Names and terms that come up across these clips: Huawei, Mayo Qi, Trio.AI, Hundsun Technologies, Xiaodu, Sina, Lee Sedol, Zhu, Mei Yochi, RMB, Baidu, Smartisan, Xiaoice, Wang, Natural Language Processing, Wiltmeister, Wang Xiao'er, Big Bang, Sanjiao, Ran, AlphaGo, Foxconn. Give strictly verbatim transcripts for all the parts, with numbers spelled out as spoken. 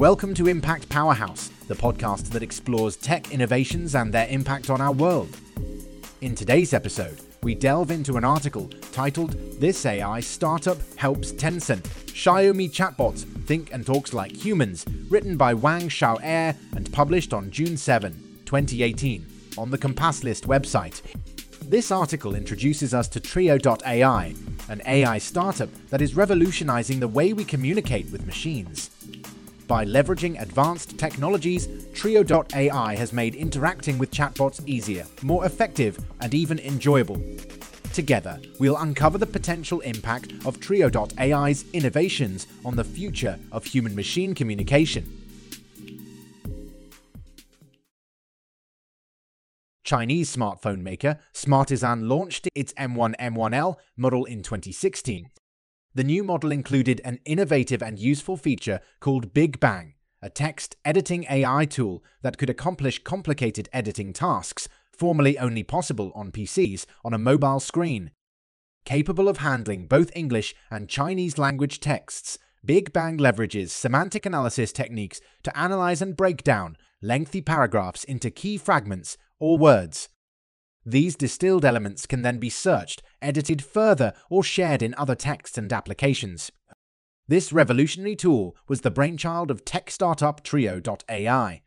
Welcome to Impact Powerhouse, the podcast that explores tech innovations and their impact on our world. In today's episode, we delve into an article titled, "This A I Startup Helps Tencent, Xiaomi Chatbots Think and Talks Like Humans," written by Wang Xiao'er and published on June seventh, twenty eighteen, on the CompassList website. This article introduces us to Trio dot A I, an A I startup that is revolutionizing the way we communicate with machines. By leveraging advanced technologies, Trio dot A I has made interacting with chatbots easier, more effective, and even enjoyable. Together, we'll uncover the potential impact of Trio dot A I's innovations on the future of human-machine communication. Chinese smartphone maker Smartisan launched its M one M one L model in twenty sixteen. The new model included an innovative and useful feature called Big Bang, a text editing A I tool that could accomplish complicated editing tasks, formerly only possible on P Cs, on a mobile screen. Capable of handling both English and Chinese language texts, Big Bang leverages semantic analysis techniques to analyze and break down lengthy paragraphs into key fragments or words. These distilled elements can then be searched, edited further, or shared in other texts and applications. This revolutionary tool was the brainchild of tech startup Trio dot A I.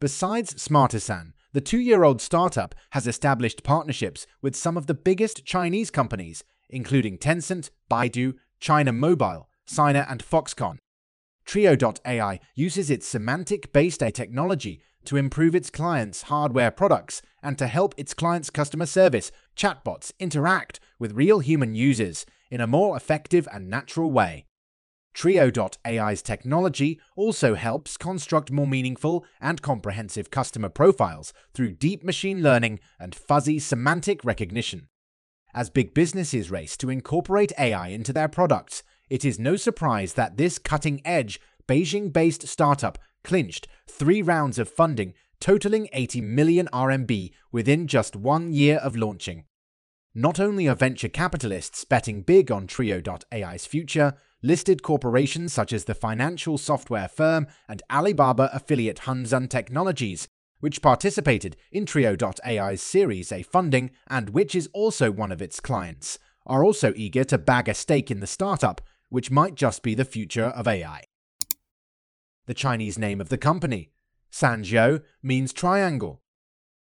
Besides Smartisan, the two-year-old startup has established partnerships with some of the biggest Chinese companies, including Tencent, Baidu, China Mobile, Sina, and Foxconn. Trio dot A I uses its semantic-based A I technology to improve its clients' hardware products and to help its clients' customer service chatbots interact with real human users in a more effective and natural way. Trio dot A I's technology also helps construct more meaningful and comprehensive customer profiles through deep machine learning and fuzzy semantic recognition. As big businesses race to incorporate A I into their products, it is no surprise that this cutting-edge, Beijing-based startup clinched three rounds of funding totaling eighty million R M B within just one year of launching. Not only are venture capitalists betting big on Trio dot A I's future, listed corporations such as the financial software firm and Alibaba affiliate Hundsun Technologies, which participated in Trio dot A I's Series A funding and which is also one of its clients, are also eager to bag a stake in the startup, which might just be the future of A I. The Chinese name of the company, Sanjiao, means triangle.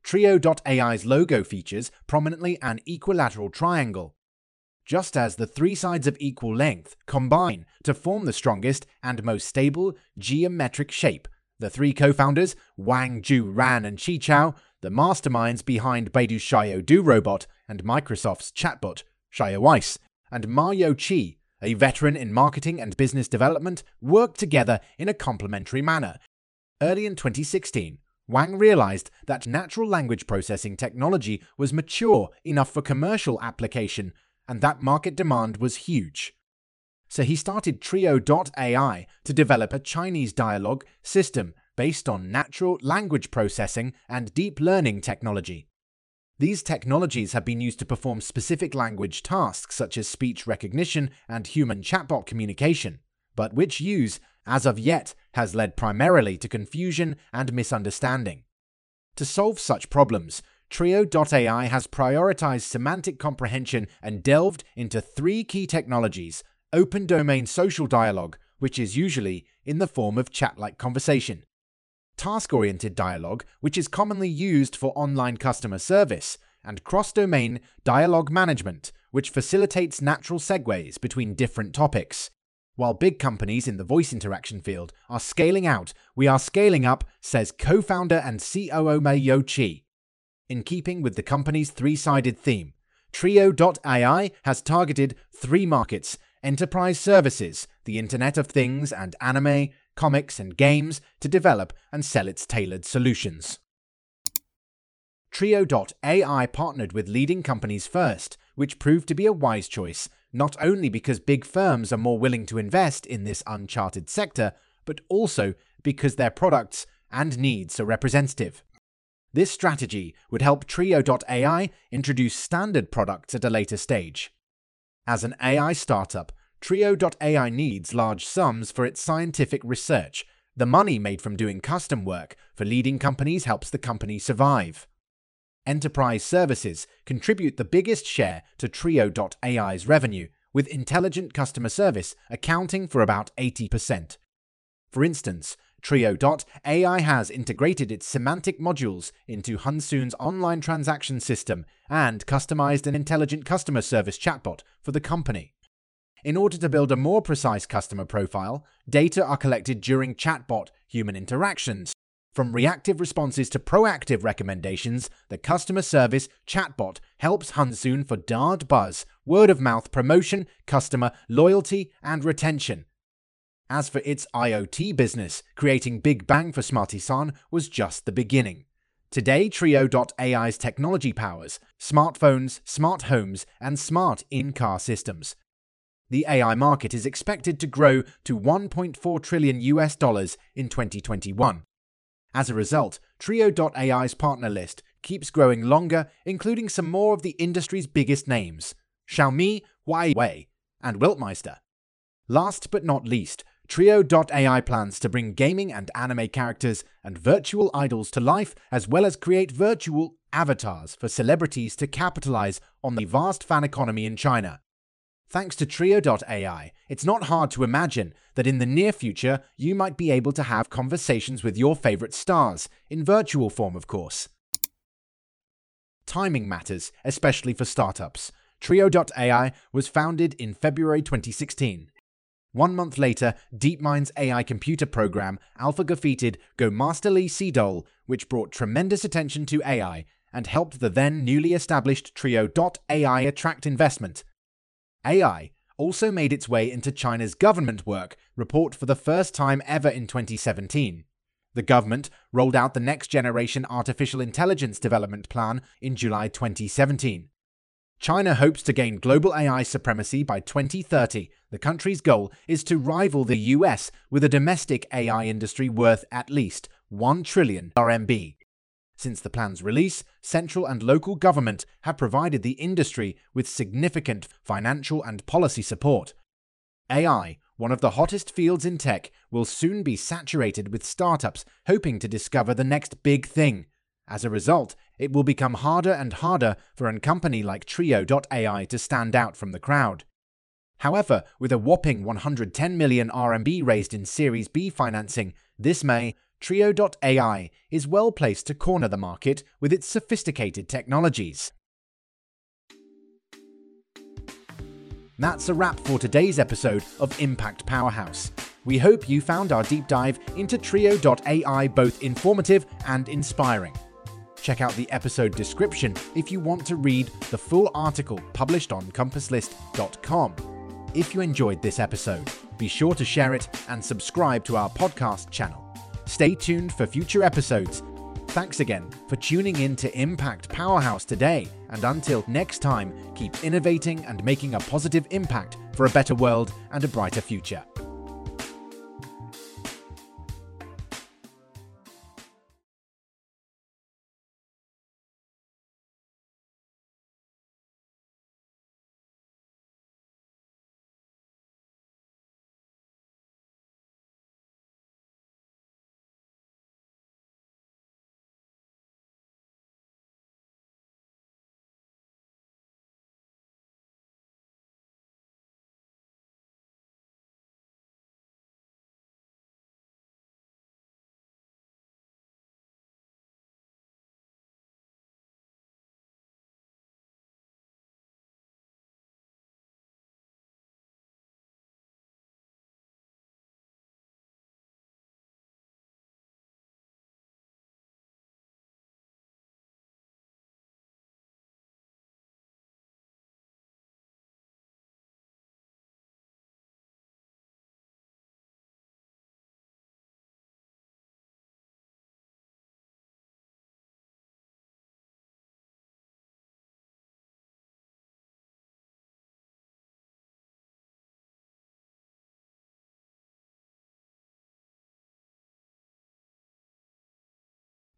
Trio dot A I's logo features prominently an equilateral triangle. Just as the three sides of equal length combine to form the strongest and most stable geometric shape, the three co-founders, Wang, Zhu, Ran, and Qi Chao, the masterminds behind Baidu's Xiaodu robot and Microsoft's chatbot, Xiaoice, and Mayo Qi, a veteran in marketing and business development, worked together in a complementary manner. Early in twenty sixteen, Wang realized that natural language processing technology was mature enough for commercial application, and that market demand was huge. So he started Trio dot A I to develop a Chinese dialogue system based on natural language processing and deep learning technology. These technologies have been used to perform specific language tasks such as speech recognition and human chatbot communication, but which use, as of yet, has led primarily to confusion and misunderstanding. To solve such problems, Trio dot A I has prioritized semantic comprehension and delved into three key technologies: open domain social dialogue, which is usually in the form of chat-like conversation; task-oriented dialogue, which is commonly used for online customer service; and cross-domain dialogue management, which facilitates natural segues between different topics. While big companies in the voice interaction field are scaling out, we are scaling up, says co-founder and C O O Mei Yochi. In keeping with the company's three-sided theme, Trio dot A I has targeted three markets: enterprise services, the Internet of Things, and anime, comics, and games, to develop and sell its tailored solutions. Trio dot A I partnered with leading companies first, which proved to be a wise choice, not only because big firms are more willing to invest in this uncharted sector, but also because their products and needs are representative. This strategy would help Trio dot A I introduce standard products at a later stage. As an A I startup, Trio dot A I needs large sums for its scientific research, The money made from doing custom work for leading companies helps the company survive. Enterprise services contribute the biggest share to Trio dot A I's revenue, with intelligent customer service accounting for about eighty percent. For instance, Trio dot A I has integrated its semantic modules into Hundsun's online transaction system and customized an intelligent customer service chatbot for the company. In order to build a more precise customer profile, data are collected during chatbot human interactions, from reactive responses to proactive recommendations. The customer service chatbot helps Hundsun for D A R D buzz, word-of-mouth promotion, customer loyalty, and retention. As for its I O T business, creating Big Bang for Smartisan was just the beginning. Today, Trio dot A I's technology powers smartphones, smart homes, and smart in-car systems. The A I market is expected to grow to one point four trillion U S dollars in twenty twenty-one. As a result, Trio dot A I's partner list keeps growing longer, including some more of the industry's biggest names: Xiaomi, Huawei, and Wiltmeister. Last but not least, Trio dot A I plans to bring gaming and anime characters and virtual idols to life, as well as create virtual avatars for celebrities to capitalize on the vast fan economy in China. Thanks to Trio dot A I, it's not hard to imagine that in the near future you might be able to have conversations with your favorite stars, in virtual form of course. Timing matters, especially for startups. Trio dot A I was founded in February twenty sixteen. One month later, DeepMind's A I computer program AlphaGo defeated Go master Lee Sedol, which brought tremendous attention to A I and helped the then newly established Trio dot A I attract investment. A I also made its way into China's government work report for the first time ever in twenty seventeen. The government rolled out the Next Generation Artificial Intelligence Development Plan in July twenty seventeen. China hopes to gain global A I supremacy by twenty thirty. The country's goal is to rival the U S with a domestic A I industry worth at least one trillion R M B. Since the plan's release, central and local government have provided the industry with significant financial and policy support. A I, one of the hottest fields in tech, will soon be saturated with startups hoping to discover the next big thing. As a result, it will become harder and harder for a company like Trio dot A I to stand out from the crowd. However, with a whopping one hundred ten million R M B raised in Series B financing this May, Trio dot A I is well placed to corner the market with its sophisticated technologies. That's a wrap for today's episode of Impact Powerhouse. We hope you found our deep dive into Trio dot A I both informative and inspiring. Check out the episode description if you want to read the full article published on Compass List dot com. If you enjoyed this episode, be sure to share it and subscribe to our podcast channel. Stay tuned for future episodes. Thanks again for tuning in to Impact Powerhouse today, and until next time, keep innovating and making a positive impact for a better world and a brighter future.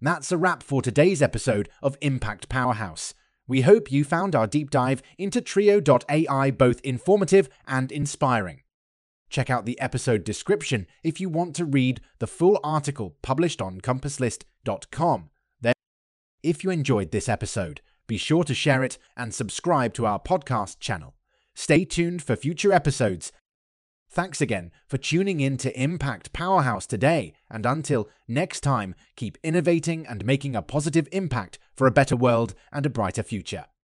That's a wrap for today's episode of Impact Powerhouse. We hope you found our deep dive into Trio dot A I both informative and inspiring. Check out the episode description if you want to read the full article published on compass list dot com. Then, if you enjoyed this episode, be sure to share it and subscribe to our podcast channel. Stay tuned for future episodes. Thanks again for tuning in to Impact Powerhouse today, and until next time, keep innovating and making a positive impact for a better world and a brighter future.